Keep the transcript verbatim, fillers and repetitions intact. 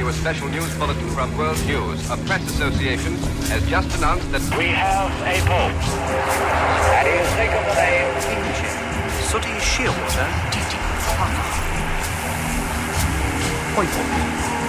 you a special news bulletin from World News. A press association has just announced that we have a pope. And he is taken the name Sooty Shearwater Titi Whaka. Poipo.